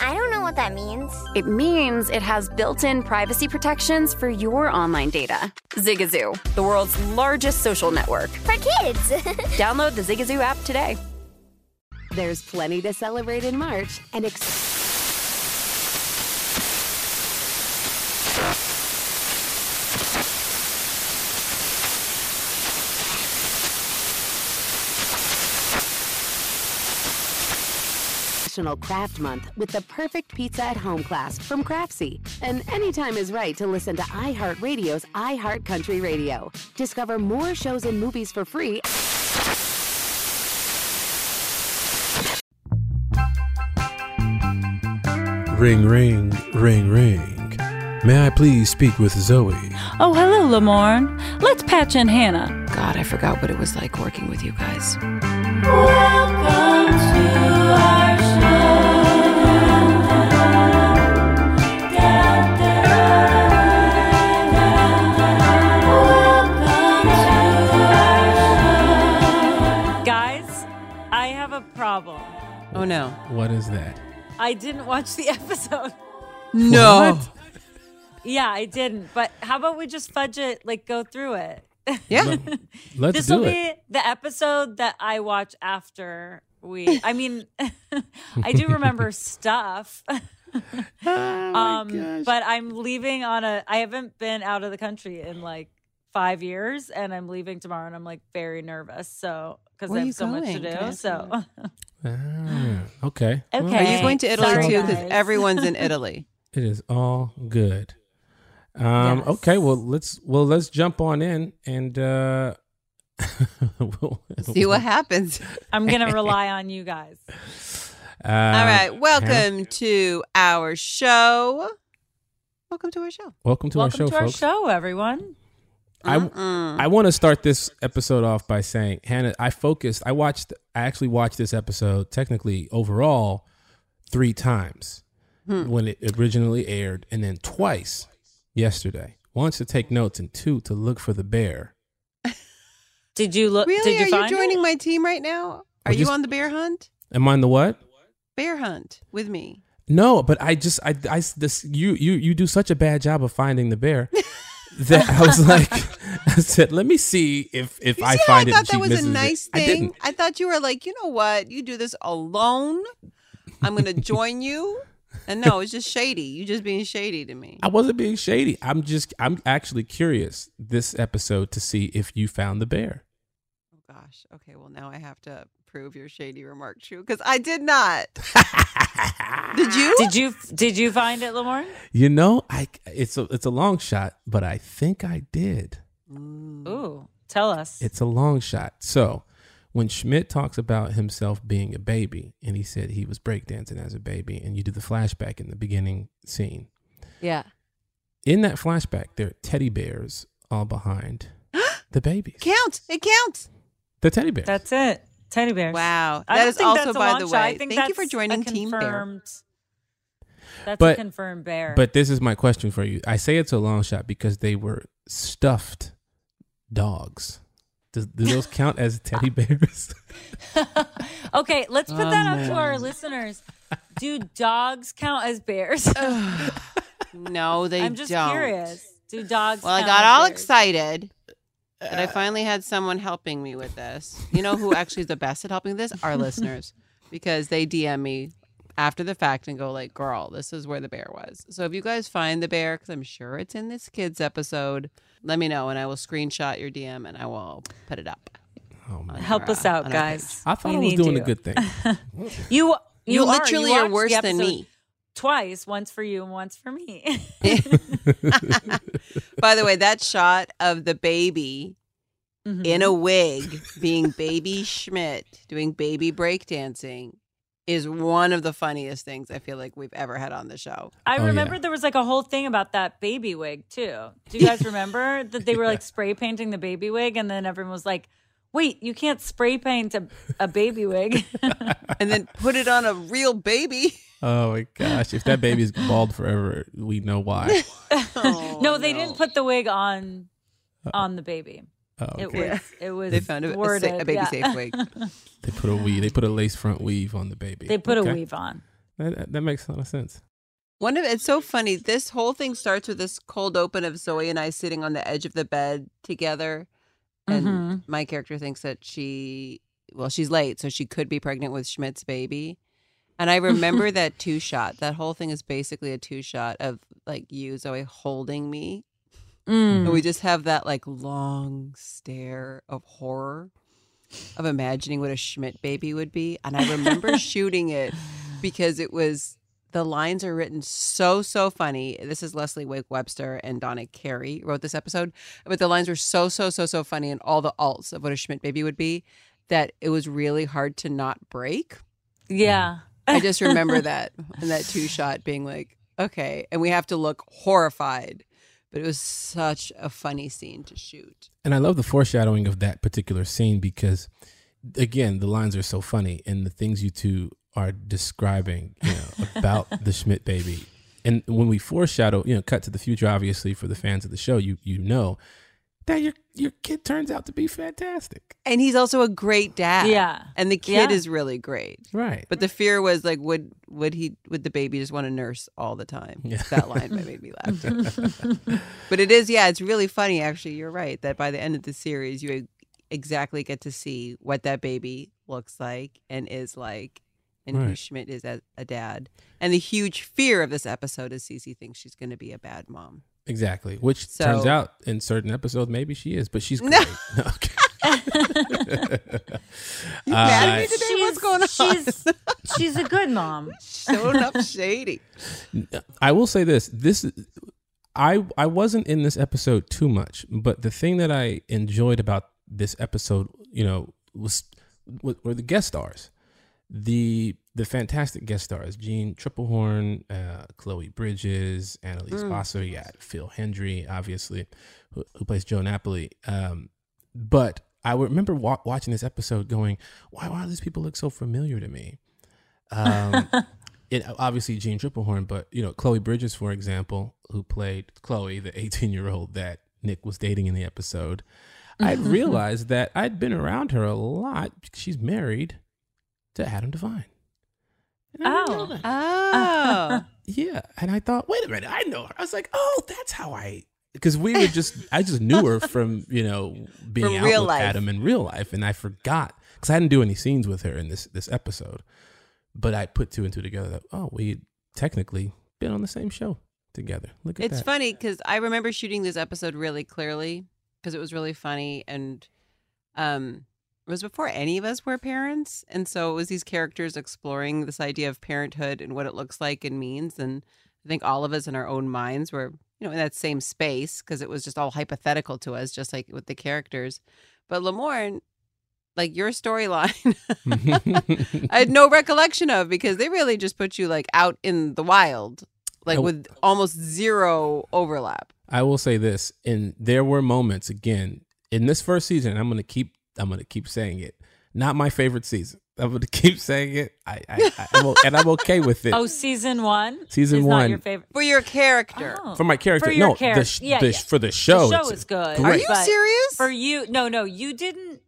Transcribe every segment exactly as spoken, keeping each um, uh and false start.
I don't know what that means. It means it has built-in privacy protections for your online data. Zigazoo, the world's largest social network. For kids. Download the Zigazoo app today. There's plenty to celebrate in March and ex- Craft Month with the perfect pizza at home class from Craftsy. And anytime is right to listen to iHeartRadio's iHeartCountry Radio. Discover more shows and movies for free. Ring, ring, ring, ring. May I please speak with Zoe? Oh, hello, Lamorne. Let's patch in Hannah. God, I forgot what it was like working with you guys. Welcome to our show. Problem. Oh no. What is that? I didn't watch the episode. No. What? Yeah, I didn't. But how about we just fudge it, like go through it? Yeah. Let, let's this do will it. Be the episode that I watch after we I mean I do remember stuff. Oh um gosh. But I'm leaving on a I haven't been out of the country in like five years and I'm leaving tomorrow and I'm like very nervous. So because I have so going? much to do. Can so, ah, okay. Okay. Well, are you going to Italy Sorry, too? Because everyone's in Italy. It is all good. Um, yes. Okay. Well, let's well let's jump on in and uh, we'll, see what happens. I'm gonna rely on you guys. Uh, all right. Welcome have, to our show. Welcome to our show. Welcome to welcome our show. Welcome to folks. our show, everyone. I Mm-mm. I want to start this episode off by saying, Hannah, I focused, I watched, I actually watched this episode technically overall three times hmm. when it originally aired and then twice yesterday. Once to take notes and two to look for the bear. Did you look? Really? Did you Are find you joining it? my team right now? Are just, you on the bear hunt? Am I on the what? Bear hunt with me. No, but I just, I, I this you, you, you do such a bad job of finding the bear. That I was like, I said, let me see if if see I find it. I thought it that was a nice it. thing. I, I thought you were like, you know what, you do this alone. I'm going to join you. And no, it's just shady. You just being shady to me. I wasn't being shady. I'm just, I'm actually curious this episode to see if you found the bear. Oh gosh. Okay. Well, now I have to prove your shady remark true because I did not. Did you? Did you? Did you find it, Lamorne? You know, I it's a it's a long shot, but I think I did. Ooh, tell us. It's a long shot. So, when Schmidt talks about himself being a baby, and he said he was breakdancing as a baby, and you do the flashback in the beginning scene. Yeah. In that flashback, there are teddy bears all behind the babies. Count it counts. The teddy bears. That's it. Teddy bears. Wow. That is also, by the way, thank you for joining Team Bear. That's but, a confirmed bear. But this is my question for you. I say it's a long shot because they were stuffed dogs. Do, do those count as teddy bears? Okay, let's put oh, that up man. to our listeners. Do dogs count as bears? No, they don't. I'm just don't. curious. Do dogs Well, count I got as all bears? excited. And I finally had someone helping me with this. You know who actually is the best at helping this? Our listeners. Because they D M me after the fact and go like, girl, this is where the bear was. So if you guys find the bear, because I'm sure it's in this kids episode, let me know and I will screenshot your D M and I will put it up. Oh, help our, us out, guys. I thought we I was doing you. a good thing. you you, you are, literally you are worse than me. Twice, once for you and once for me. By the way, that shot of the baby mm-hmm. in a wig being Baby Schmidt doing baby breakdancing is one of the funniest things I feel like we've ever had on the show. I oh, remember yeah. there was like a whole thing about that baby wig too. Do you guys remember that they were yeah. like spray painting the baby wig and then everyone was like, wait, you can't spray paint a, a baby wig and then put it on a real baby. Oh my gosh, if that baby's bald forever, we know why. oh, no, they no. didn't put the wig on on the baby. Oh, okay. It was it was they found a, worded, a, a baby yeah. safe wig. They put a weave. They put a lace front weave on the baby. They put okay. a weave on. That, that makes a lot of sense. One of it's so funny. This whole thing starts with this cold open of Zoe and I sitting on the edge of the bed together, and mm-hmm. my character thinks that she well she's late, so she could be pregnant with Schmidt's baby. And I remember that two shot. That whole thing is basically a two shot of like you, Zoe, holding me. Mm. And we just have that like long stare of horror of imagining what a Schmidt baby would be. And I remember shooting it because it was the lines are written so, so funny. This is Leslie Wake Webster and Donna Carey wrote this episode. But the lines were so, so, so, so funny and all the alts of what a Schmidt baby would be that it was really hard to not break. Yeah. I just remember that and that two shot being like, okay, and we have to look horrified. But it was such a funny scene to shoot. And I love the foreshadowing of that particular scene because, again, the lines are so funny and the things you two are describing, you know, about the Schmidt baby. And when we foreshadow, you know, cut to the future, obviously, for the fans of the show, you you know that your your kid turns out to be fantastic. And he's also a great dad. Yeah. And the kid yeah. is really great. Right. But the fear was like, would would he would the baby just want to nurse all the time? Yeah. That line made me laugh. But it is, yeah, it's really funny actually. You're right that by the end of the series you exactly get to see what that baby looks like and is like and right. who Schmidt is as a dad. And the huge fear of this episode is Cece thinks she's gonna be a bad mom. Exactly, which so, turns out in certain episodes, maybe she is, but she's great. No. No, okay. You mad at me today? What's going on? She's, she's a good mom. Showing up shady. I will say this. This, I, I wasn't in this episode too much, but the thing that I enjoyed about this episode, you know, was, was were the guest stars. The the fantastic guest stars, Jeanne Tripplehorn, uh, Chloe Bridges, Annalise mm. Bosso, you got Phil Hendry, obviously, who, who plays Joe Napoli. Um, but I remember wa- watching this episode going, why, why do these people look so familiar to me? Um, it, obviously, Jeanne Tripplehorn, but you know, Chloe Bridges, for example, who played Chloe, the eighteen-year-old that Nick was dating in the episode. I realized that I'd been around her a lot. She's married to Adam Devine. Oh. Oh. Yeah. And I thought, wait a minute, I know her. I was like, oh, that's how I, because we were just, I just knew her from, you know, being from out real with life. Adam in real life. And I forgot, because I didn't do any scenes with her in this this episode. But I put two and two together. That, oh, we technically been on the same show together. Look at it's that. It's funny, because I remember shooting this episode really clearly, because it was really funny. And, um, it was before any of us were parents. And so it was these characters exploring this idea of parenthood and what it looks like and means. And I think all of us in our own minds were, you know, in that same space because it was just all hypothetical to us, just like with the characters. But Lamorne, like your storyline, I had no recollection of because they really just put you like out in the wild, like with almost zero overlap. I will say this. And there were moments, again, in this first season, I'm going to keep I'm going to keep saying it. Not my favorite season. I'm going to keep saying it, I, I, I and I'm okay with it. Oh, season one? Season one. Not your favorite. For your character. Oh. For my character. For your no, char- the, yeah, the, yeah. for the show. The show is good. Great. Are you serious? For you, no, no, you didn't,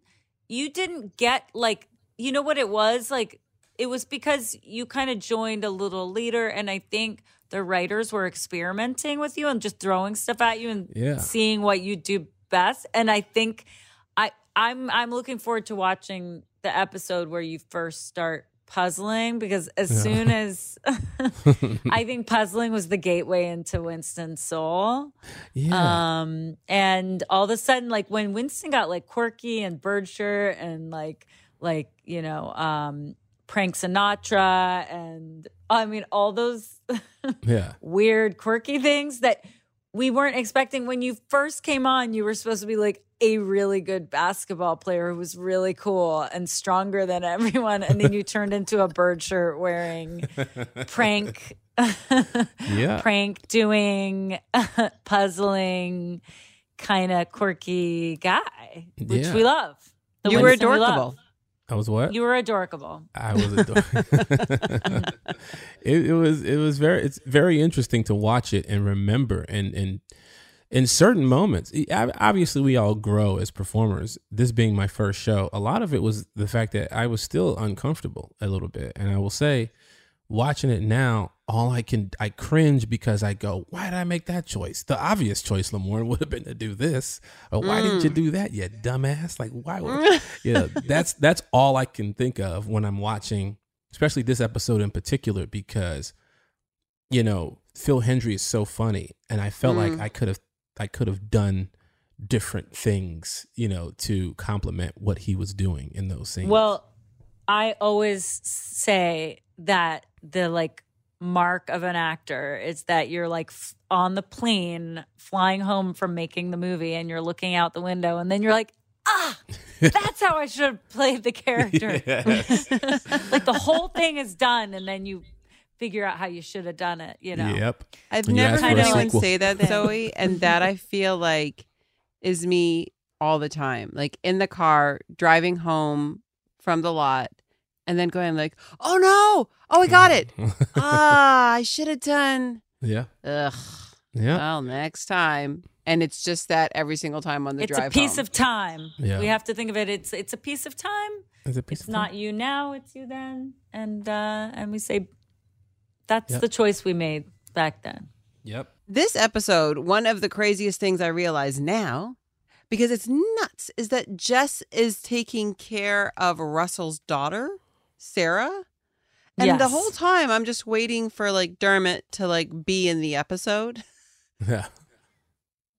you didn't get, like, you know what it was? Like, it was because you kind of joined a little later, and I think the writers were experimenting with you and just throwing stuff at you and yeah. seeing what you do best. And I think I, I'm I'm looking forward to watching the episode where you first start puzzling, because as yeah. soon as I think puzzling was the gateway into Winston's soul. Yeah. Um, and all of a sudden, like when Winston got like quirky and Berkshire and like like, you know, um, Prank Sinatra and I mean all those yeah. weird, quirky things that we weren't expecting. When you first came on, you were supposed to be like a really good basketball player who was really cool and stronger than everyone. And then you turned into a bird shirt wearing prank, yeah. prank doing, puzzling, kind of quirky guy, which yeah. we love. The you were adorable. I was what? You were adorable. I was adorable. it, it was, it was very, it's very interesting to watch it and remember and, and, in certain moments, obviously we all grow as performers. This being my first show, a lot of it was the fact that I was still uncomfortable a little bit. And I will say, watching it now, all I can, I cringe because I go, why did I make that choice? The obvious choice, Lamorne, would have been to do this. Or why mm. didn't you do that, you dumbass? Like, why would yeah, that's that's all I can think of when I'm watching, especially this episode in particular, because, you know, Phil Hendry is so funny. And I felt mm. like I could have I could have done different things, you know, to complement what he was doing in those scenes. Well, I always say that the like mark of an actor is that you're like f- on the plane flying home from making the movie and you're looking out the window and then you're like, ah, that's how I should have played the character. Yes. Like the whole thing is done and then you figure out how you should have done it, you know? Yep. I've never heard anyone say that, Zooey, and that I feel like is me all the time. Like in the car, driving home from the lot, and then going like, oh no, oh, I got it. Ah, I should have done. Yeah. Ugh. Yeah. Well, next time. And it's just that every single time on the it's drive It's a piece home. Of time. Yeah. We have to think of it. It's it's a piece of time. It's a piece it's of time. It's not you now, it's you then. And uh, and we say, that's yep. the choice we made back then. Yep. This episode, one of the craziest things I realize now, because it's nuts, is that Jess is taking care of Russell's daughter, Sarah. And yes. the whole time I'm just waiting for like Dermot to like be in the episode. Yeah.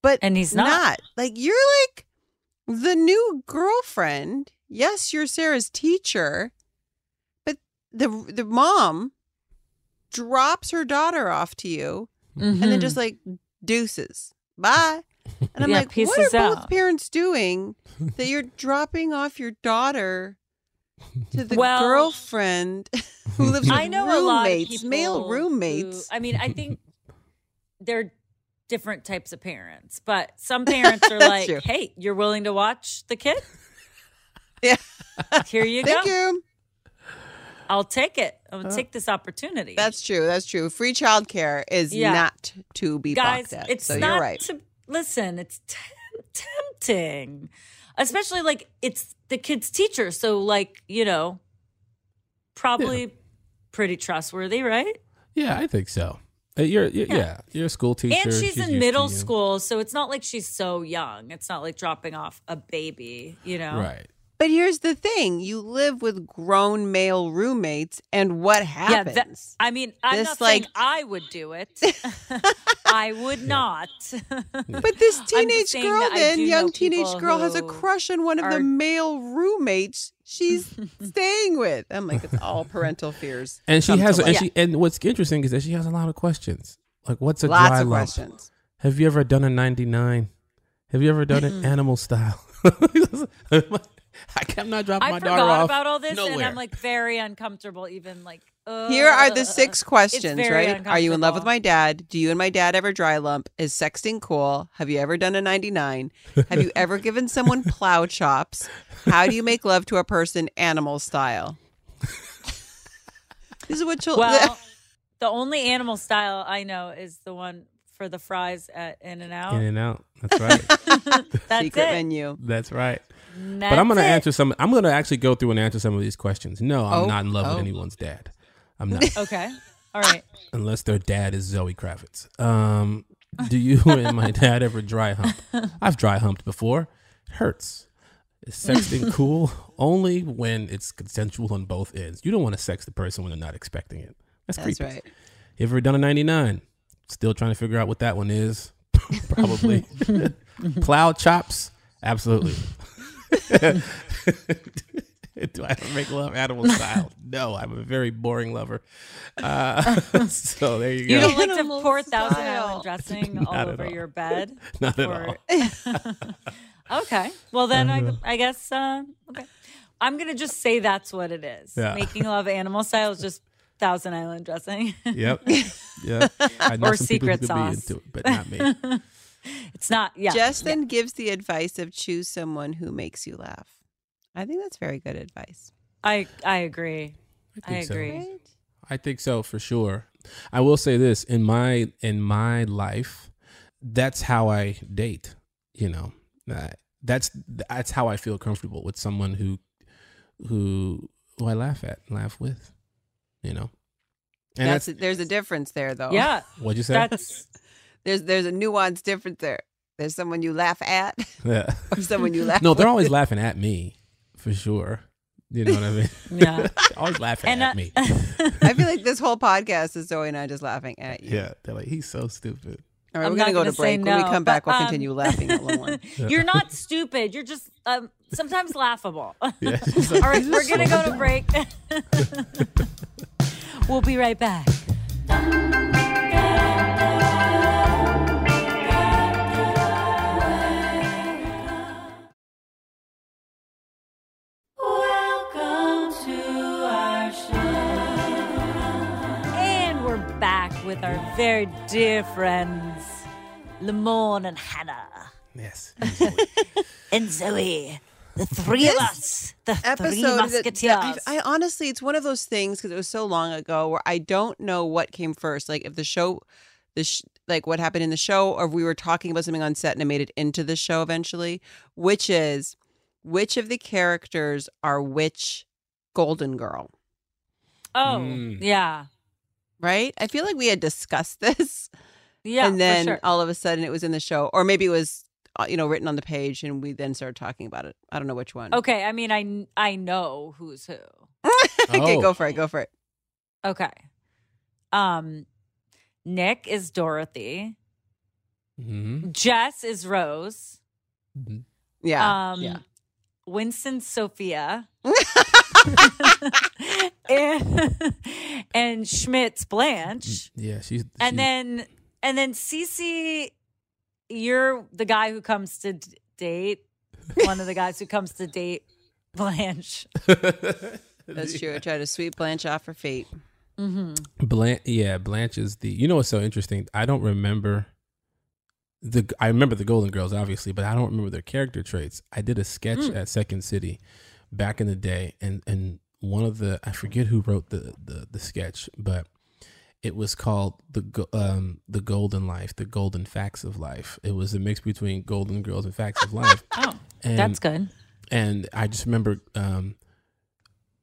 But and he's not. not. Like you're like the new girlfriend. Yes, you're Sarah's teacher. But the the mom drops her daughter off to you mm-hmm. and then just like deuces. Bye. And I'm yeah, like, what are both out. parents doing that you're dropping off your daughter to the well, girlfriend who lives with I know roommates, a lot of people male roommates? Who, I mean, I think they're different types of parents, but some parents are like, true. Hey, you're willing to watch the kid? Yeah. Here you Thank go. You. I'll take it. I'll oh. take this opportunity. That's true. That's true. Free childcare is yeah. not to be balked at. It's so not you're right. to, listen, it's t- tempting, especially like it's the kid's teacher. So like, you know, probably yeah. pretty trustworthy, right? Yeah, I think so. You're, you're yeah. yeah, you're a school teacher. And she's, she's in middle school. So it's not like she's so young. It's not like dropping off a baby, you know? Right. But here's the thing. You live with grown male roommates, and what happens? Yeah, that, I mean, I'm this, not like, saying I would do it. I would not. But this teenage girl then, young teenage girl, has a crush on one of are... the male roommates she's staying with. I'm like, it's all parental fears. And she has, and, she, and what's interesting is that she has a lot of questions. Like, what's a Lots dry of lump? Questions. Have you ever done a ninety-nine? Have you ever done it animal style? I'm not dropping I my daughter off. I forgot about all this, nowhere. And I'm like very uncomfortable even like Uh, Here are the six questions, right? Are you in love with my dad? Do you and my dad ever dry lump? Is sexting cool? Have you ever done a ninety-nine? Have you ever given someone plow chops? How do you make love to a person animal style? This is what you'll... Well, the only animal style I know is the one for the fries at In-N-Out. In-N-Out. That's right. That's Secret it. Menu. That's right. That's but I'm going to answer some... I'm going to actually go through and answer some of these questions. No, I'm oh, not in love oh. with anyone's dad. I'm not. Okay. All right. Unless their dad is Zoe Kravitz. Um, do you and my dad ever dry hump? I've dry humped before. It hurts. Is sexting cool? Only when it's consensual on both ends. You don't want to sex the person when they're not expecting it. That's, That's creepy. Right. Ever done a ninety-nine? Still trying to figure out what that one is. Probably. Plow chops? Absolutely. Do I ever make love animal style? No, I'm a very boring lover. Uh, so there you go. You don't like to pour Thousand Island dressing all Not over all. your bed? Not before... at all. Okay. Well, then I, I guess uh, okay. I'm going to just say that's what it is. Yeah. Making love animal style is just Thousand Island dressing. Yep. Yep. I know or some secret sauce. Be into it, but not me. It's not. Yeah. Justin yeah. gives the advice of choose someone who makes you laugh. I think that's very good advice. I I agree. I, I agree. So. I think so for sure. I will say this in my in my life, that's how I date. You know, uh, that's that's how I feel comfortable with someone who who who I laugh at, laugh with. You know, and that's, that's there's a difference there though. Yeah. What'd you say? That's... There's there's a nuanced difference there. There's someone you laugh at. Yeah. Or someone you laugh. No, they're with. always laughing at me. For sure. You know what I mean? Yeah. Always laughing and at I, me. I feel like this whole podcast is Zoe and I just laughing at you. Yeah. They're like, he's so stupid. All right, I'm we're going to go to break. No, when we come but, back, we'll um, continue laughing at Lauren. You're not stupid. You're just um, sometimes laughable. Yeah, like, all right, we're going to go to break. We'll be right back. With our very dear friends, Lamorne and Hannah. Yes. And Zoe. The three this of us. The episode three musketeers. That, I, I honestly, it's one of those things, because it was so long ago, where I don't know what came first. Like, if the show, the sh- like what happened in the show, or if we were talking about something on set and it made it into the show eventually, which is, which of the characters are which Golden Girl? Oh, mm. yeah. Right? I feel like we had discussed this. Yeah. And then for sure. all of a sudden it was in the show, or maybe it was, you know, written on the page and we then started talking about it. I don't know which one. Okay. I mean, I, I know who's who. Okay. Oh. Go for it. Go for it. Okay. Um, Nick is Dorothy. Mm-hmm. Jess is Rose. Mm-hmm. Yeah. Um, yeah. Winston's Sophia. and, and Schmidt's Blanche. Yeah, she's she, and then and then Cece, you're the guy who comes to d- date. One of the guys who comes to date Blanche. That's true. I try to sweep Blanche off her feet. Mm-hmm. Blanche, yeah, Blanche is the. You know what's so interesting? I don't remember the. I remember the Golden Girls, obviously, but I don't remember their character traits. I did a sketch mm. at Second City back in the day, and and. One of the, I forget who wrote the, the, the sketch, but it was called the um the Golden Life, the Golden Facts of Life. It was a mix between Golden Girls and Facts of Life. Oh, and, that's good. And I just remember, um,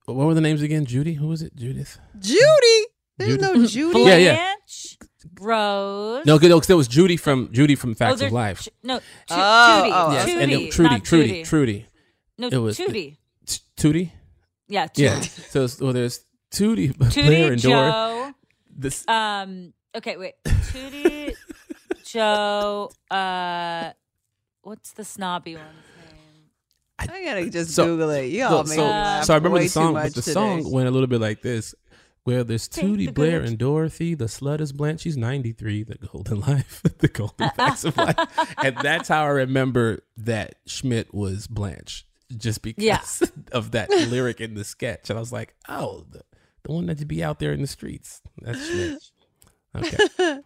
what were the names again? Judy? Who was it? Judith? Judy? There's Judy. no Judy. Blanche, yeah, yeah. Rose. No, because there was Judy from Judy from Facts oh, of Life. Ch- no, Ch- oh, Judy. Oh, yes. Judy. And it, Trudy, Trudy, Trudy, Trudy. No, it was Tootie. Tootie? Yeah, Tootie. Yeah. So well, there's Tootie, Blair, and Dora. This um. Okay, wait. Tootie, Joe. Uh, what's the snobby one's name? I, I gotta just so, Google it. You all so, make so, laugh so I remember the song, but the today. song went a little bit like this, where there's Tootie, the Blair, and Dorothy. The slut is Blanche. She's ninety-three. The Golden Life. The Golden Facts of Life. And that's how I remember that Schmidt was Blanche. Just because yeah. of that lyric in the sketch. And I was like, oh, the, The one that to be out there in the streets. That's Snitch. Okay.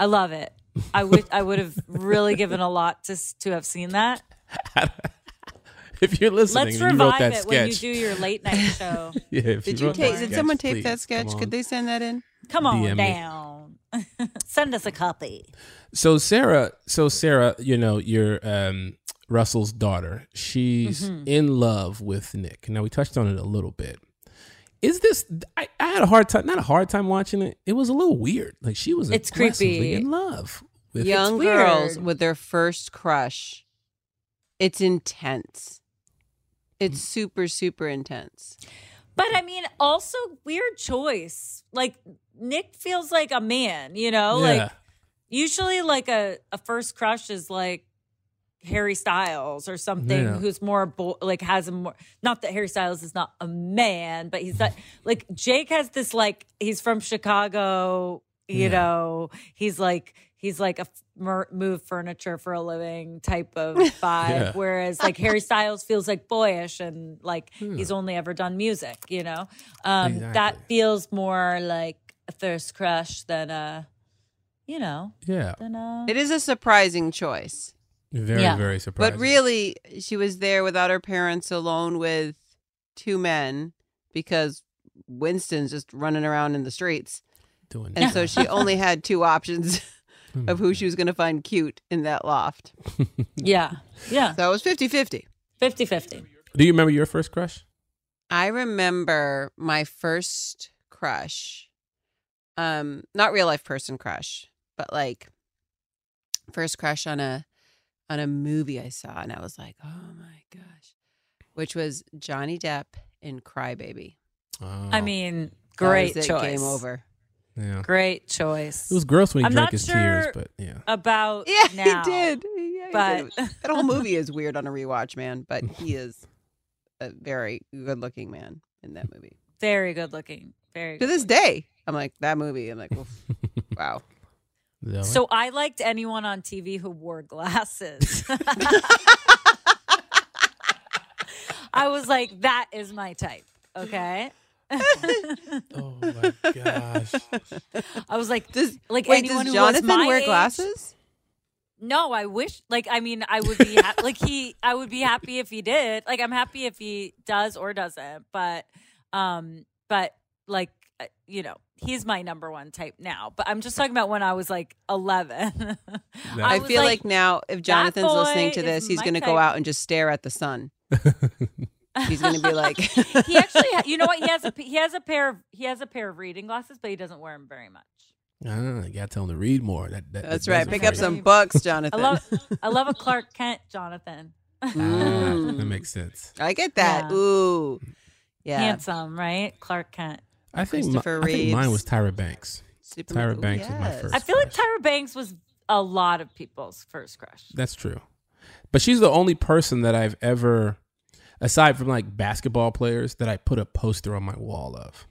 I love it. I would I would have really given a lot to to have seen that. If you're listening, let's and you wrote that sketch. Let's revive it when you do your late night show. Yeah, if did you, you take, did sketch, someone tape please, that sketch? Could they send that in? Come on D M down. Send us a copy. So Sarah, so Sarah, you know, your um, Russell's daughter, she's mm-hmm. in love with Nick. Now, we touched on it a little bit. Is this? I, I had a hard time. Not a hard time watching it. It was a little weird. Like she was. It's creepy. In love with young girls with their first crush. It's intense. It's mm-hmm. super super intense. But I mean, also weird choice. Like Nick feels like a man. You know, yeah. like usually like a a first crush is like Harry Styles or something yeah. who's more bo- like has a more not that Harry Styles is not a man, but he's not like Jake has this like he's from Chicago, you yeah. know, he's like he's like a f- move furniture for a living type of vibe, yeah. whereas like Harry Styles feels like boyish and like hmm. he's only ever done music, you know, um, exactly. that feels more like a thirst crush than a you know, yeah, than a- it is a surprising choice. Very, yeah. very surprising. But really, she was there without her parents alone with two men because Winston's just running around in the streets. Doing and that. So she only had two options of who she was going to find cute in that loft. yeah. Yeah. So it was fifty-fifty. fifty-fifty. Do you remember your first crush? I remember my first crush. Um, not real life person crush, but like first crush on a on a movie I saw, and I was like, oh my gosh, which was Johnny Depp in Crybaby. Oh. I mean, great choice. Game over. Yeah. Great choice. It was gross when he I'm drank his sure tears, but yeah. About yeah, now, he did. Yeah, but he did. That whole movie is weird on a rewatch, man. But he is a very good-looking man in that movie. Very good-looking. Very. Good to this day, I'm like that movie. I'm like, well, wow. Really? So I liked anyone on T V who wore glasses. I was like, that is my type. Okay. Oh my gosh. I was like, does, like wait, anyone does who Jonathan was my wear age, glasses? No, I wish. Like, I mean, I would be ha- like he. I would be happy if he did. Like, I'm happy if he does or doesn't. But, um, but like. You know, he's my number one type now. But I'm just talking about when I was like eleven. No. I, I was feel like, like now if Jonathan's listening to this, he's going to go out and just stare at the sun. He's going to be like, he actually, you know what? He has a he has a pair of he has a pair of reading glasses, but he doesn't wear them very much. I don't know. You got to tell him to read more. That, that, That's that right. Pick up some you. Books, Jonathan. I love, I love a Clark Kent, Jonathan. Mm. Ah, that makes sense. I get that. Yeah. Ooh, yeah, handsome, right? Clark Kent. I think, my, I think mine was Tyra Banks. Super Tyra Ooh, Banks yes. was my first I feel crush. Like Tyra Banks was a lot of people's first crush. That's true. But she's the only person that I've ever, aside from like basketball players, that I put a poster on my wall of.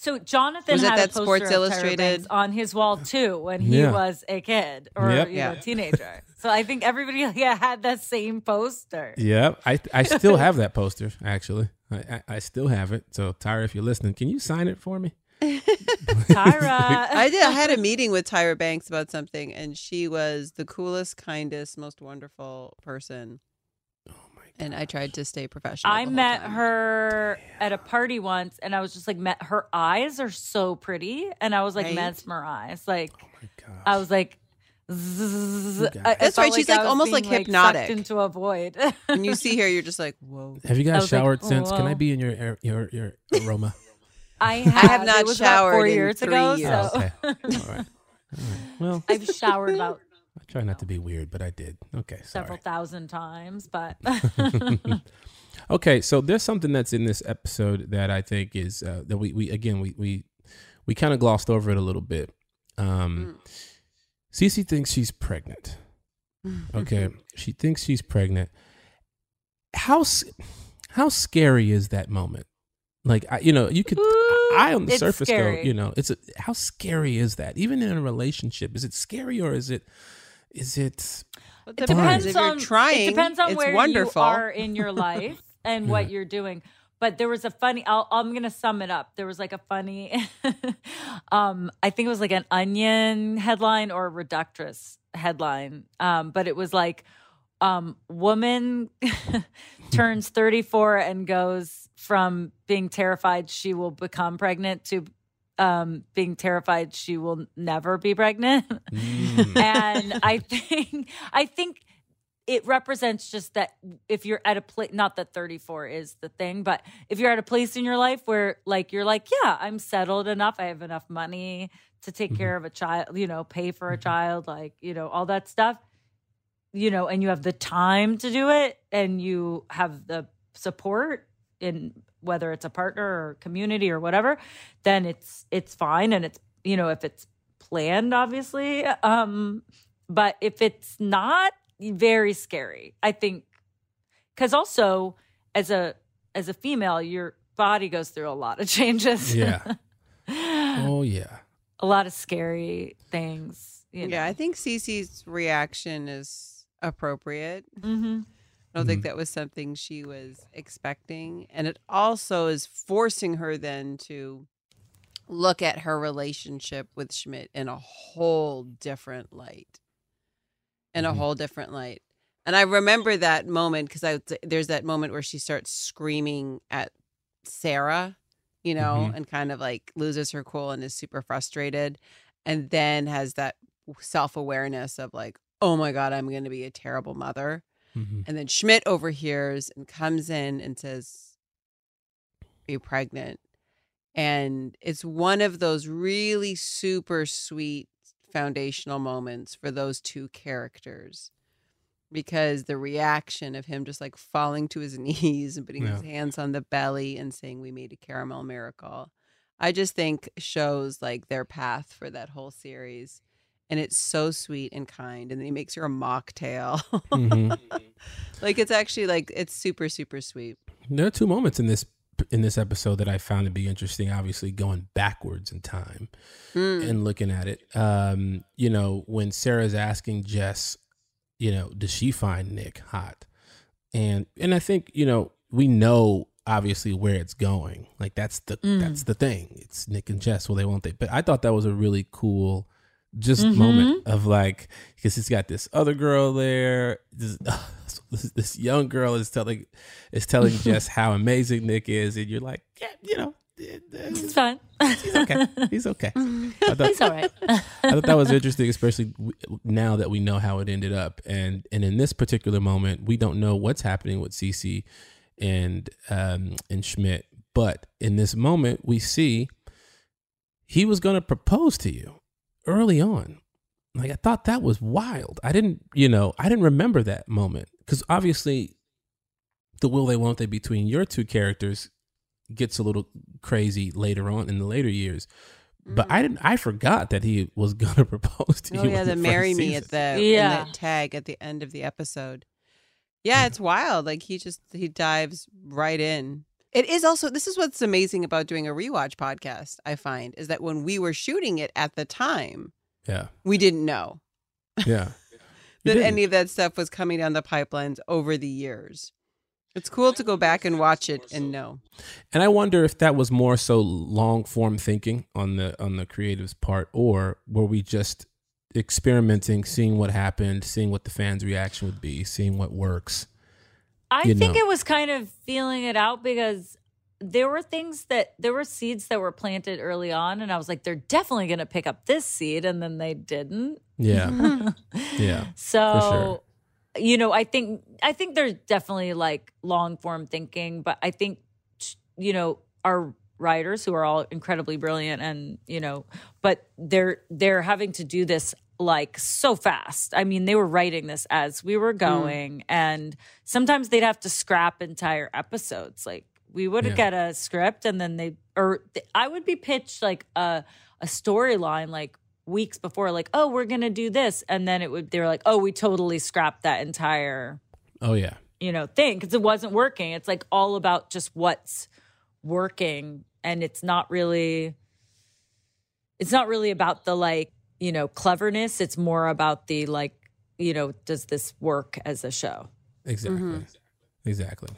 So Jonathan was had that a poster Sports of Illustrated? Tyra Banks on his wall too when he yeah. was a kid or yep. you know, yeah. a teenager. So I think everybody yeah, had that same poster. Yeah, I I still have that poster actually. I, I still have it. So, Tyra, if you're listening, can you sign it for me? Tyra. I did. I had a meeting with Tyra Banks about something, and she was the coolest, kindest, most wonderful person. Oh, my God. And I tried to stay professional. I met time. her Damn. At a party once, and I was just like, met, her eyes are so pretty. And I was like, right? mesmerized. Like, oh my gosh. I was like, Zzz, I, that's right. Like she's like almost like hypnotic, like, into a void. When you see her, you're just like, whoa. Have you guys showered like, since? Whoa. Can I be in your your your aroma? I have, I have not it was showered about four in years three ago. Years. So. Okay. All right. All right. Well, I've showered about. I try not to be weird, but I did. Okay, sorry. Several thousand times, but. Okay, so there's something that's in this episode that I think is uh, that we we again we we we kind of glossed over it a little bit. Um, mm. Cece thinks she's pregnant. Okay. She thinks she's pregnant. How how scary is that moment? Like, I, you know, you could, Ooh, I on the surface scary. Go, you know, it's a, how scary is that? Even in a relationship, is it scary or is it, is it? Well, it depends on, if you're trying, it depends on where wonderful. You are in your life and yeah. what you're doing. But there was a funny, I'll, I'm going to sum it up. There was like a funny, um, I think it was like an Onion headline or a Reductress headline. Um, but it was like, um, woman turns thirty-four and goes from being terrified she will become pregnant to um, being terrified she will never be pregnant. Mm. And I think, I think, it represents just that if you're at a place, not that thirty-four is the thing, but if you're at a place in your life where like, you're like, yeah, I'm settled enough. I have enough money to take mm-hmm. care of a child, you know, pay for a child, like, you know, all that stuff, you know, and you have the time to do it and you have the support in whether it's a partner or community or whatever, then it's, it's fine. And it's, you know, if it's planned, obviously. Um, but if it's not, very scary, I think, because also as a as a female, your body goes through a lot of changes. Yeah. Oh yeah. A lot of scary things. You know? Yeah, I think Cece's reaction is appropriate. Mm-hmm. I don't mm-hmm. think that was something she was expecting, and it also is forcing her then to look at her relationship with Schmidt in a whole different light. In a whole different light. And I remember that moment because I there's that moment where she starts screaming at Sarah, you know, mm-hmm. and kind of like loses her cool and is super frustrated. And then has that self-awareness of like, oh my God, I'm going to be a terrible mother. Mm-hmm. And then Schmidt overhears and comes in and says, are you pregnant? And it's one of those really super sweet foundational moments for those two characters, because the reaction of him just like falling to his knees and putting yeah. his hands on the belly and saying we made a caramel miracle, I just think shows like their path for that whole series, and it's so sweet and kind. And then he makes her a mocktail. Mm-hmm. Like it's actually like it's super super sweet. There are two moments in this in this episode that I found to be interesting, obviously going backwards in time mm. and looking at it. Um, you know, when Sarah's asking Jess, you know, does she find Nick hot? And, and I think, you know, we know obviously where it's going. Like that's the, mm. that's the thing. It's Nick and Jess. Well, they won't, they, but I thought that was a really cool, just mm-hmm. moment of like, because he's got this other girl there. This, uh, This, this young girl is telling is telling Jess how amazing Nick is, and you're like, yeah, you know, it, it's, it's fine. He's okay. He's okay. I thought, he's all right. I thought that was interesting, especially now that we know how it ended up, and and in this particular moment, we don't know what's happening with Cece and um, and Schmidt, but in this moment, we see he was going to propose to you early on. Like I thought that was wild. I didn't, you know, I didn't remember that moment. Because obviously, the will they won't they between your two characters gets a little crazy later on in the later years. Mm. But I didn't. I forgot that he was gonna propose to oh, you. Oh yeah, the, the marry me season. at the yeah. in the tag at the end of the episode. Yeah, yeah, it's wild. Like he just he dives right in. It is also this is what's amazing about doing a rewatch podcast. I find is that when we were shooting it at the time, yeah, we didn't know. Yeah. That any of that stuff was coming down the pipelines over the years. It's cool to go back and watch it and know. And I wonder if that was more so long form thinking on the on the creative's part, or were we just experimenting, seeing what happened, seeing what the fans' reaction would be, seeing what works? I think it was kind of feeling it out, because there were things that there were seeds that were planted early on, and I was like, they're definitely going to pick up this seed, and then they didn't. Yeah. Yeah. So, sure. you know, I think I think there's definitely like long form thinking, but I think, you know, our writers who are all incredibly brilliant and, you know, but they're they're having to do this like so fast. I mean, they were writing this as we were going, mm. and sometimes they'd have to scrap entire episodes. Like we would yeah. get a script, and then they or I would be pitched like a a storyline like weeks before, like, oh, we're gonna do this, and then it would they were like, oh, we totally scrapped that entire oh yeah you know thing because it wasn't working. It's like all about just what's working, and it's not really it's not really about the like you know cleverness. It's more about the like you know does this work as a show? Exactly. Mm-hmm. Exactly.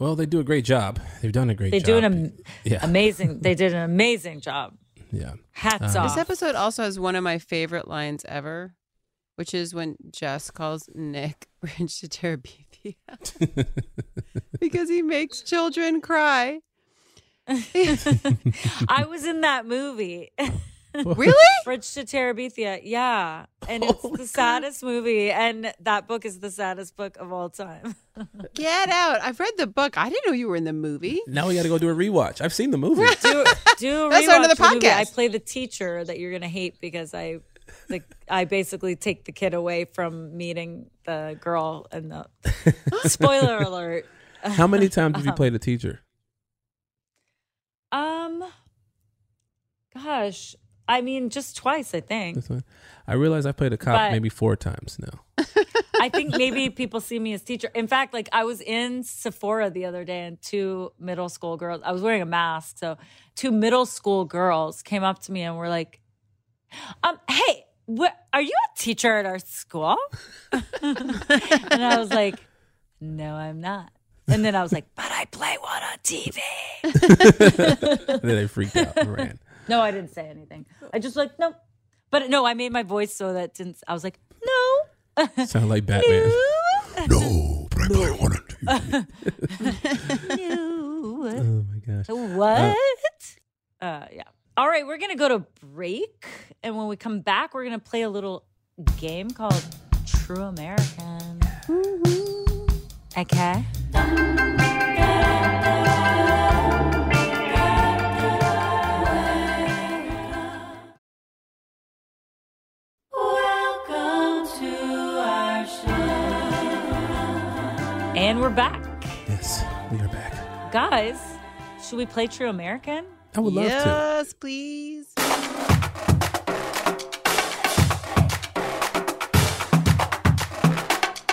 Well, they do a great job. They've done a great they job. They do an am- yeah. amazing, they did an amazing job. Yeah. Hats uh, off. This episode also has one of my favorite lines ever, which is when Jess calls Nick Bridge to Terabithia because he makes children cry. I was in that movie. Really? Bridge to Terabithia. Yeah. And it's Holy the saddest God. movie. And that book is the saddest book of all time. Get out. I've read the book. I didn't know you were in the movie. Now we got to go do a rewatch. I've seen the movie. Do, do a That's rewatch another podcast. Movie. I play the teacher that you're going to hate because I like I basically take the kid away from meeting the girl. And the spoiler alert. How many times have you played the teacher? Um, gosh. I mean, just twice, I think. I realize I played a cop but maybe four times now. I think maybe people see me as teacher. In fact, like I was in Sephora the other day and two middle school girls, I was wearing a mask. So two middle school girls came up to me and were like, um, hey, what, are you a teacher at our school? And I was like, no, I'm not. And then I was like, but I play one on T V. Then I freaked out and ran. No, I didn't say anything. I just like, no. But no, I made my voice so that didn't, I was like, no. Sound like Batman. No, no but I no. play one on T V. No. Oh my gosh. What? Uh, uh, yeah. All right, we're going to go to break. And when we come back, we're going to play a little game called True American. Woo-hoo. Okay. Welcome to our show. And we're back. Yes, we are back. Guys, should we play True American? I would love yes, to. Yes, please.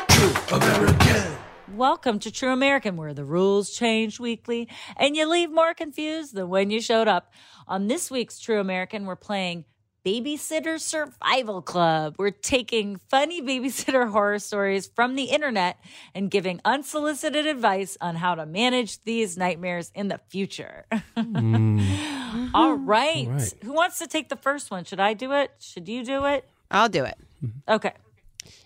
True American. Welcome to True American, where the rules change weekly and you leave more confused than when you showed up. On this week's True American, we're playing Babysitter Survival Club. We're taking funny babysitter horror stories from the internet and giving unsolicited advice on how to manage these nightmares in the future. Mm. All right. All right. Who wants to take the first one? Should I do it? Should you do it? I'll do it. Okay.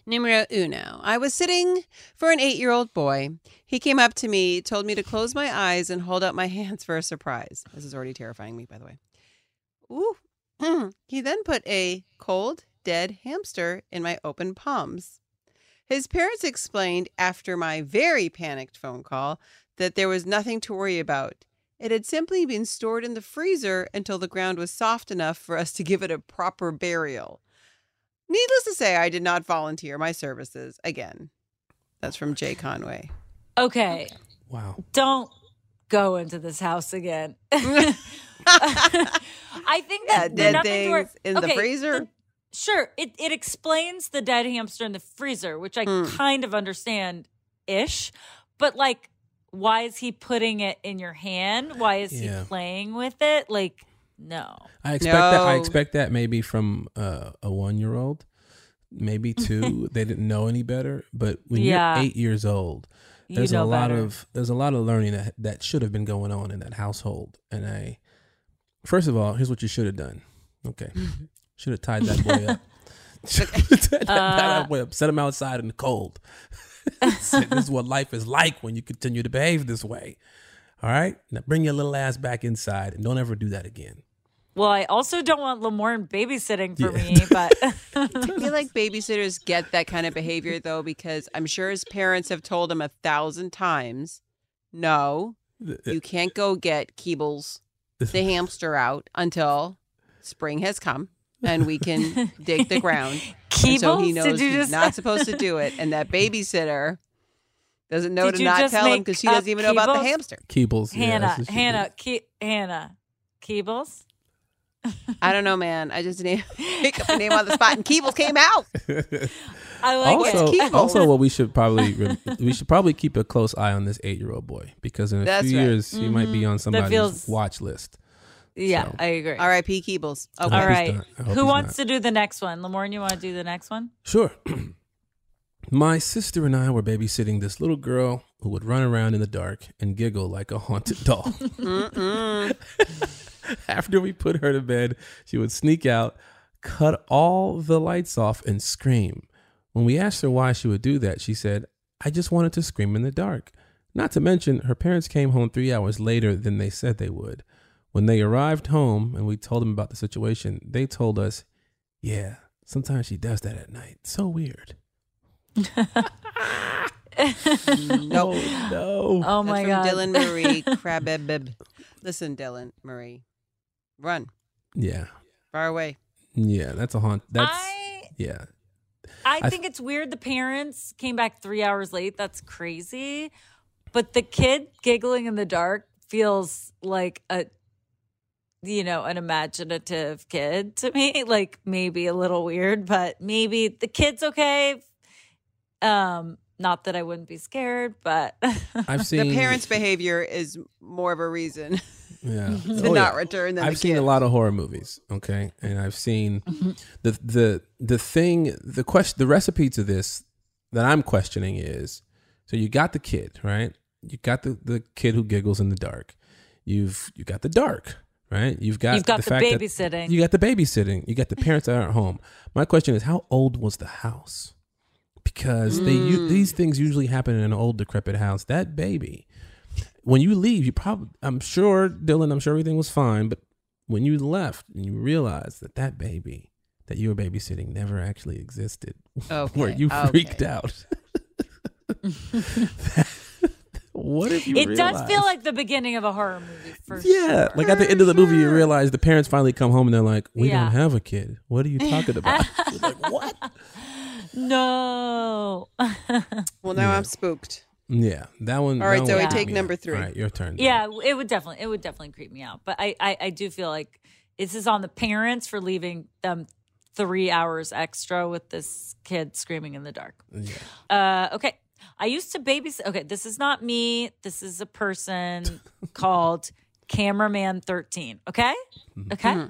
Numero uno. I was sitting for an eight-year-old boy. He came up to me, told me to close my eyes and hold out my hands for a surprise. This is already terrifying me, by the way. Ooh. Mm. He then put a cold, dead hamster in my open palms. His parents explained after my very panicked phone call that there was nothing to worry about. It had simply been stored in the freezer until the ground was soft enough for us to give it a proper burial. Needless to say, I did not volunteer my services again. That's from Jay Conway. Okay. okay. Wow. Don't go into this house again. I think that yeah, dead things in okay, the freezer. The, sure. It, it explains the dead hamster in the freezer, which I mm. kind of understand-ish. But, like, why is he putting it in your hand? Why is yeah. he playing with it? Like... No, I expect no. that. I expect that maybe from uh, a one-year-old, maybe two. They didn't know any better. But when yeah. you're eight years old, there's you know a lot better. of there's a lot of learning that that should have been going on in that household. And I, first of all, here's what you should have done. Okay, should have tied that boy up. tied that, uh, tied that boy up. Set him outside in the cold. This is what life is like when you continue to behave this way. All right, now bring your little ass back inside and don't ever do that again. Well, I also don't want Lamorne babysitting for yeah. me, but... I feel like babysitters get that kind of behavior, though, because I'm sure his parents have told him a thousand times, no, you can't go get Keebles, the hamster, out until spring has come and we can dig the ground. Keebles? So he knows he's just... not supposed to do it, and that babysitter... Doesn't know Did to not tell him because she doesn't even Keebles? know about the hamster. Keebles. Hannah. Yeah, Hannah. Ke- Hannah. Keebles? I don't know, man. I just named pick up a name on the spot and Keebles came out. I like also, it. Also, what we should probably re- we should probably keep a close eye on this eight-year-old boy because in a That's few right. years mm-hmm. he might be on somebody's feels... watch list. Yeah, so. I agree. R I P Keebles. Okay. All right. Who wants not. to do the next one? Lamorne, you want to do the next one? Sure. My sister and I were babysitting this little girl who would run around in the dark and giggle like a haunted doll. After we put her to bed, she would sneak out, cut all the lights off, and scream. When we asked her why she would do that, she said, "I just wanted to scream in the dark." Not to mention, her parents came home three hours later than they said they would. When they arrived home and we told them about the situation, they told us, "Yeah, sometimes she does that at night. So weird." no, no. Oh my That's God. From Dylan Marie Crabeb. Listen, Dylan Marie, run. Yeah. Far away. Yeah, that's a haunt. That's I, yeah. I, I think th- it's weird. The parents came back three hours late. That's crazy. But the kid giggling in the dark feels like a, you know, an imaginative kid to me. Like maybe a little weird, but maybe the kid's okay. Um, not that I wouldn't be scared, but I've seen the parents' behavior is more of a reason yeah. to oh, not yeah. return than I've the seen kids. A lot of horror movies, okay, and I've seen mm-hmm. the the the thing the question the recipe to this that I'm questioning is so you got the kid right, you got the, the kid who giggles in the dark, you've you got the dark right, you've got you've got the, the fact babysitting, that you got the babysitting, you got the parents that aren't home. My question is, how old was the house? Because they mm. you, these things usually happen in an old decrepit house. That baby, when you leave, you probably, I'm sure, Dylan, I'm sure everything was fine. But when you left and you realized that that baby that you were babysitting never actually existed, okay. were you freaked okay. out? What if you It realize? Does feel like the beginning of a horror movie, for yeah, sure. Yeah, like at the end of the movie, you realize the parents finally come home and they're like, we yeah. don't have a kid. What are you talking about? You're like, what? No. Well, now yeah. I'm spooked. Yeah, that one. All right, so we take number three. All right, your turn. Yeah, it would definitely, it would definitely creep me out. But I, I, I do feel like this is on the parents for leaving them three hours extra with this kid screaming in the dark. Yeah. Uh, okay, I used to babysit. Okay, this is not me. This is a person called Cameraman thirteen. Okay, okay. Mm-hmm.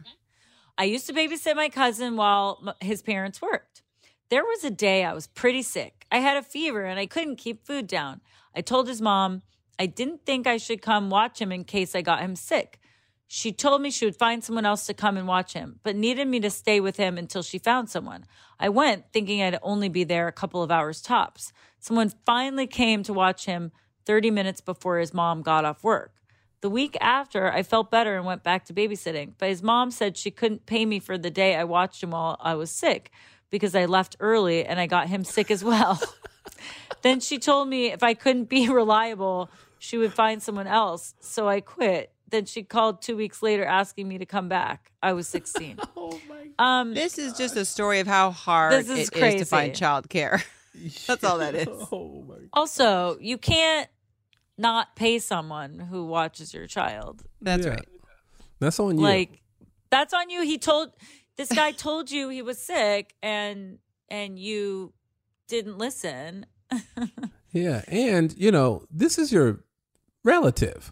I used to babysit my cousin while his parents worked. There was a day I was pretty sick. I had a fever and I couldn't keep food down. I told his mom I didn't think I should come watch him in case I got him sick. She told me she would find someone else to come and watch him, but needed me to stay with him until she found someone. I went thinking I'd only be there a couple of hours tops. Someone finally came to watch him thirty minutes before his mom got off work. The week after, I felt better and went back to babysitting, but his mom said she couldn't pay me for the day I watched him while I was sick, because I left early and I got him sick as well. Then she told me if I couldn't be reliable, she would find someone else. So I quit. Then she called two weeks later asking me to come back. I was sixteen. Oh my God. Um, this is just a story of how hard this is it crazy. Is to find childcare. That's all that is. Oh my God. Also, you can't not pay someone who watches your child. That's yeah. right. That's on you. Like, that's on you. He told... This guy told you he was sick, and and you didn't listen. Yeah, and, you know, this is your relative.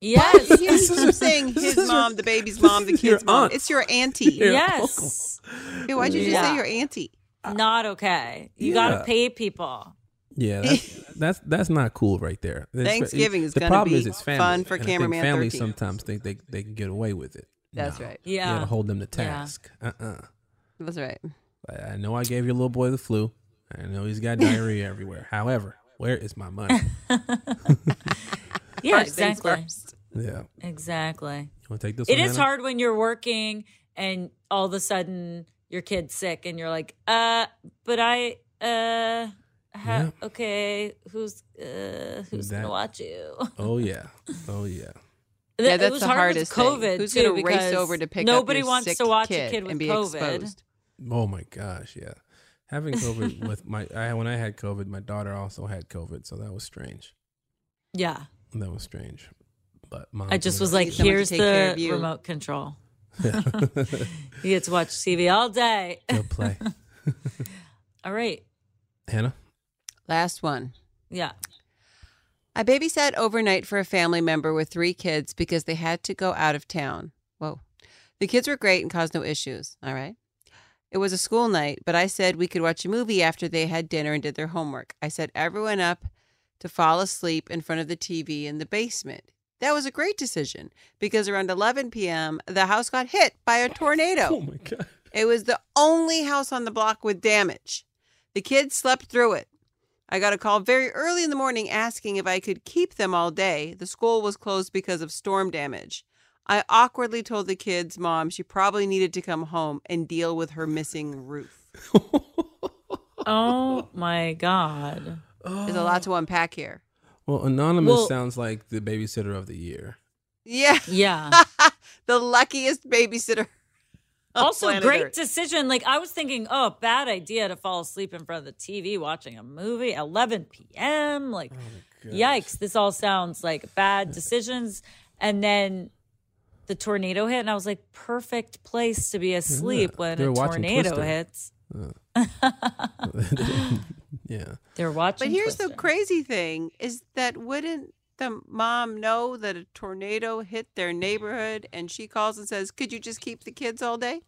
Yes. This is keep your, saying his mom, your, the baby's mom, the kid's mom. Aunt. It's your auntie. Your yes. Hey, why'd you just yeah. say your auntie? Not okay. You yeah. got to pay people. Yeah, that's, that's that's not cool right there. It's, Thanksgiving is the going to be is fun for cameraman. Families sometimes think they, they can get away with it. That's no. right. Yeah. You gotta hold them to task. Yeah. Uh uh-uh. uh. That's right. I, I know I gave your little boy the flu. I know he's got diarrhea everywhere. However, where is my money? Yeah, first exactly. Yeah. Exactly. You wanna take this it one, is Anna? Hard when you're working and all of a sudden your kid's sick and you're like, uh, but I uh ha- yeah. okay, who's uh who's that? Gonna watch you? Oh yeah. Oh yeah. Yeah, that's the hardest thing. Who's going to race over to pick up your sick kid? Nobody wants to watch a kid with COVID. Oh my gosh, yeah. Having COVID with my I, when I had COVID, my daughter also had COVID, so that was strange. Yeah, that was strange. But mom I just was like, here's the remote control. Yeah. You get to watch T V all day. Go play. All right, Hannah. Last one. Yeah. I babysat overnight for a family member with three kids because they had to go out of town. Whoa. The kids were great and caused no issues. All right. It was a school night, but I said we could watch a movie after they had dinner and did their homework. I set everyone up to fall asleep in front of the T V in the basement. That was a great decision because around eleven p.m., the house got hit by a tornado. Oh, my God. It was the only house on the block with damage. The kids slept through it. I got a call very early in the morning asking if I could keep them all day. The school was closed because of storm damage. I awkwardly told the kids' mom she probably needed to come home and deal with her missing roof. Oh, my God. There's a lot to unpack here. Well, Anonymous well, sounds like the babysitter of the year. Yeah. Yeah. The luckiest babysitter. Also, great Earth. decision. Like, I was thinking, oh, bad idea to fall asleep in front of the T V watching a movie, eleven p.m. Like, oh, yikes. This all sounds like bad decisions. And then the tornado hit, and I was like, perfect place to be asleep yeah. when They're a tornado Twister. hits. Yeah. yeah. They're watching But here's Twister. the crazy thing is that wouldn't the mom know that a tornado hit their neighborhood and she calls and says, could you just keep the kids all day?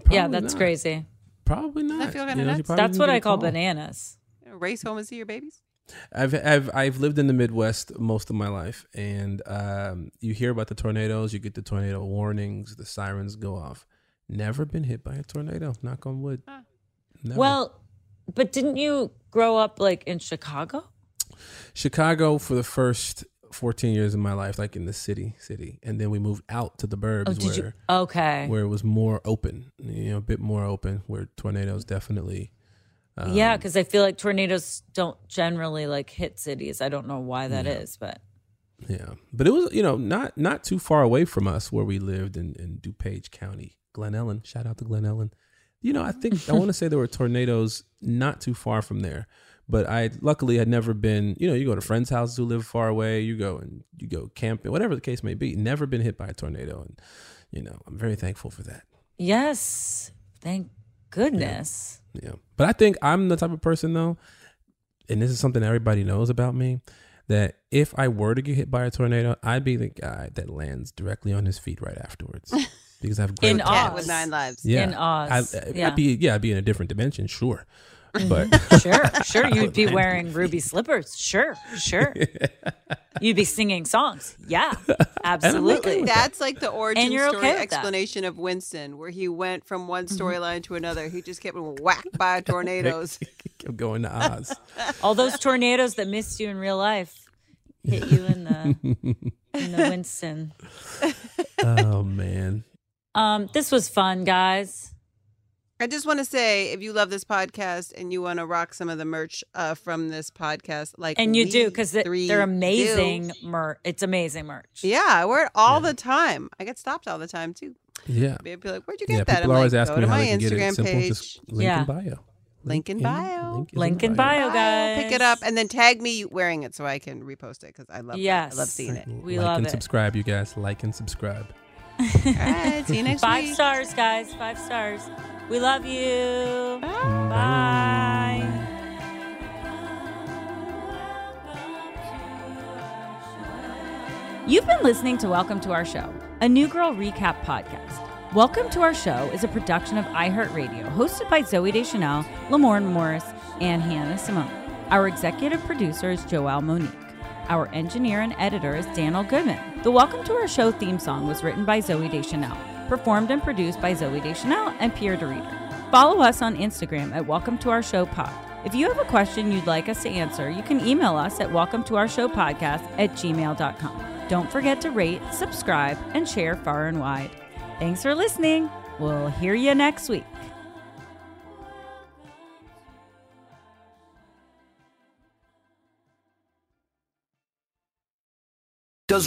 Probably yeah, that's not. crazy. Probably not. I feel kind of nuts. That's what I call bananas. Race home and see your babies. I've I've I've lived in the Midwest most of my life, and um, you hear about the tornadoes. You get the tornado warnings. The sirens go off. Never been hit by a tornado. Knock on wood. Huh. Well, but didn't you grow up like in Chicago? Chicago for the first fourteen years of my life, like in the city, city, and then we moved out to the burbs, oh, where you? okay, where it was more open, you know, a bit more open, where tornadoes definitely. Um, yeah, because I feel like tornadoes don't generally like hit cities. I don't know why that yeah. is, but yeah, but it was, you know, not not too far away from us where we lived in, in DuPage County, Glen Ellen. Shout out to Glen Ellen. You know, I think I want to say there were tornadoes not too far from there, but I luckily had never been. You know, you go to friends' houses who live far away. You go and you go camping, whatever the case may be. Never been hit by a tornado, and you know, I'm very thankful for that. Yes, thank goodness. Yeah. Yeah, but I think I'm the type of person, though, and this is something everybody knows about me, that if I were to get hit by a tornado, I'd be the guy that lands directly on his feet right afterwards because I've in awe with nine lives. Yeah, in awe. Yeah. I'd be yeah, I'd be in a different dimension, sure. But sure, sure, you'd be wearing ruby slippers. Sure, sure. You'd be singing songs. Yeah, absolutely. Okay, that's that. like the origin story okay explanation that. of Winston, where he went from one storyline to another. He just kept whacked by tornadoes. He kept going to Oz. All those tornadoes that missed you in real life hit you in the in the Winston. Oh man. Um, this was fun, guys. I just want to say, if you love this podcast and you want to rock some of the merch uh, from this podcast, like and you do because they're amazing merch. It's amazing merch. Yeah, I wear it all yeah. the time. I get stopped all the time too. Yeah, people be like, "Where'd you get yeah, that?" I'm like, "Go to my Instagram page. Link yeah. in bio. Link in bio. Link in bio, guys. Pick it up and then tag me wearing it so I can repost it because I love. Yes, it. I love seeing it. We like love and it. Subscribe, you guys. Like and subscribe. All right, see you next Five week. Five stars, guys. Five stars. We love you. Bye. Bye. Bye. You've been listening to Welcome to Our Show, a New Girl recap podcast. Welcome to Our Show is a production of iHeartRadio, hosted by Zooey Deschanel, Lamorne Morris, and Hannah Simone. Our executive producer is Joelle Monique. Our engineer and editor is Daniel Goodman. The Welcome to Our Show theme song was written by Zooey Deschanel, performed and produced by Zooey Deschanel and Pierre DeReader. Follow us on Instagram at Welcome to Our Show Pod. If you have a question you'd like us to answer, you can email us at Welcome to Our Show Podcast at gmail dot com. Don't forget to rate, subscribe, and share far and wide. Thanks for listening. We'll hear you next week. Does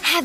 Have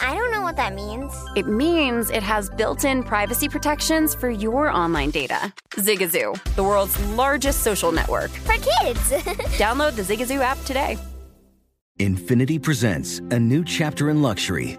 I don't know what that means. It means it has built-in privacy protections for your online data. Zigazoo, the world's largest social network. For kids. Download the Zigazoo app today. Infinity presents a new chapter in luxury,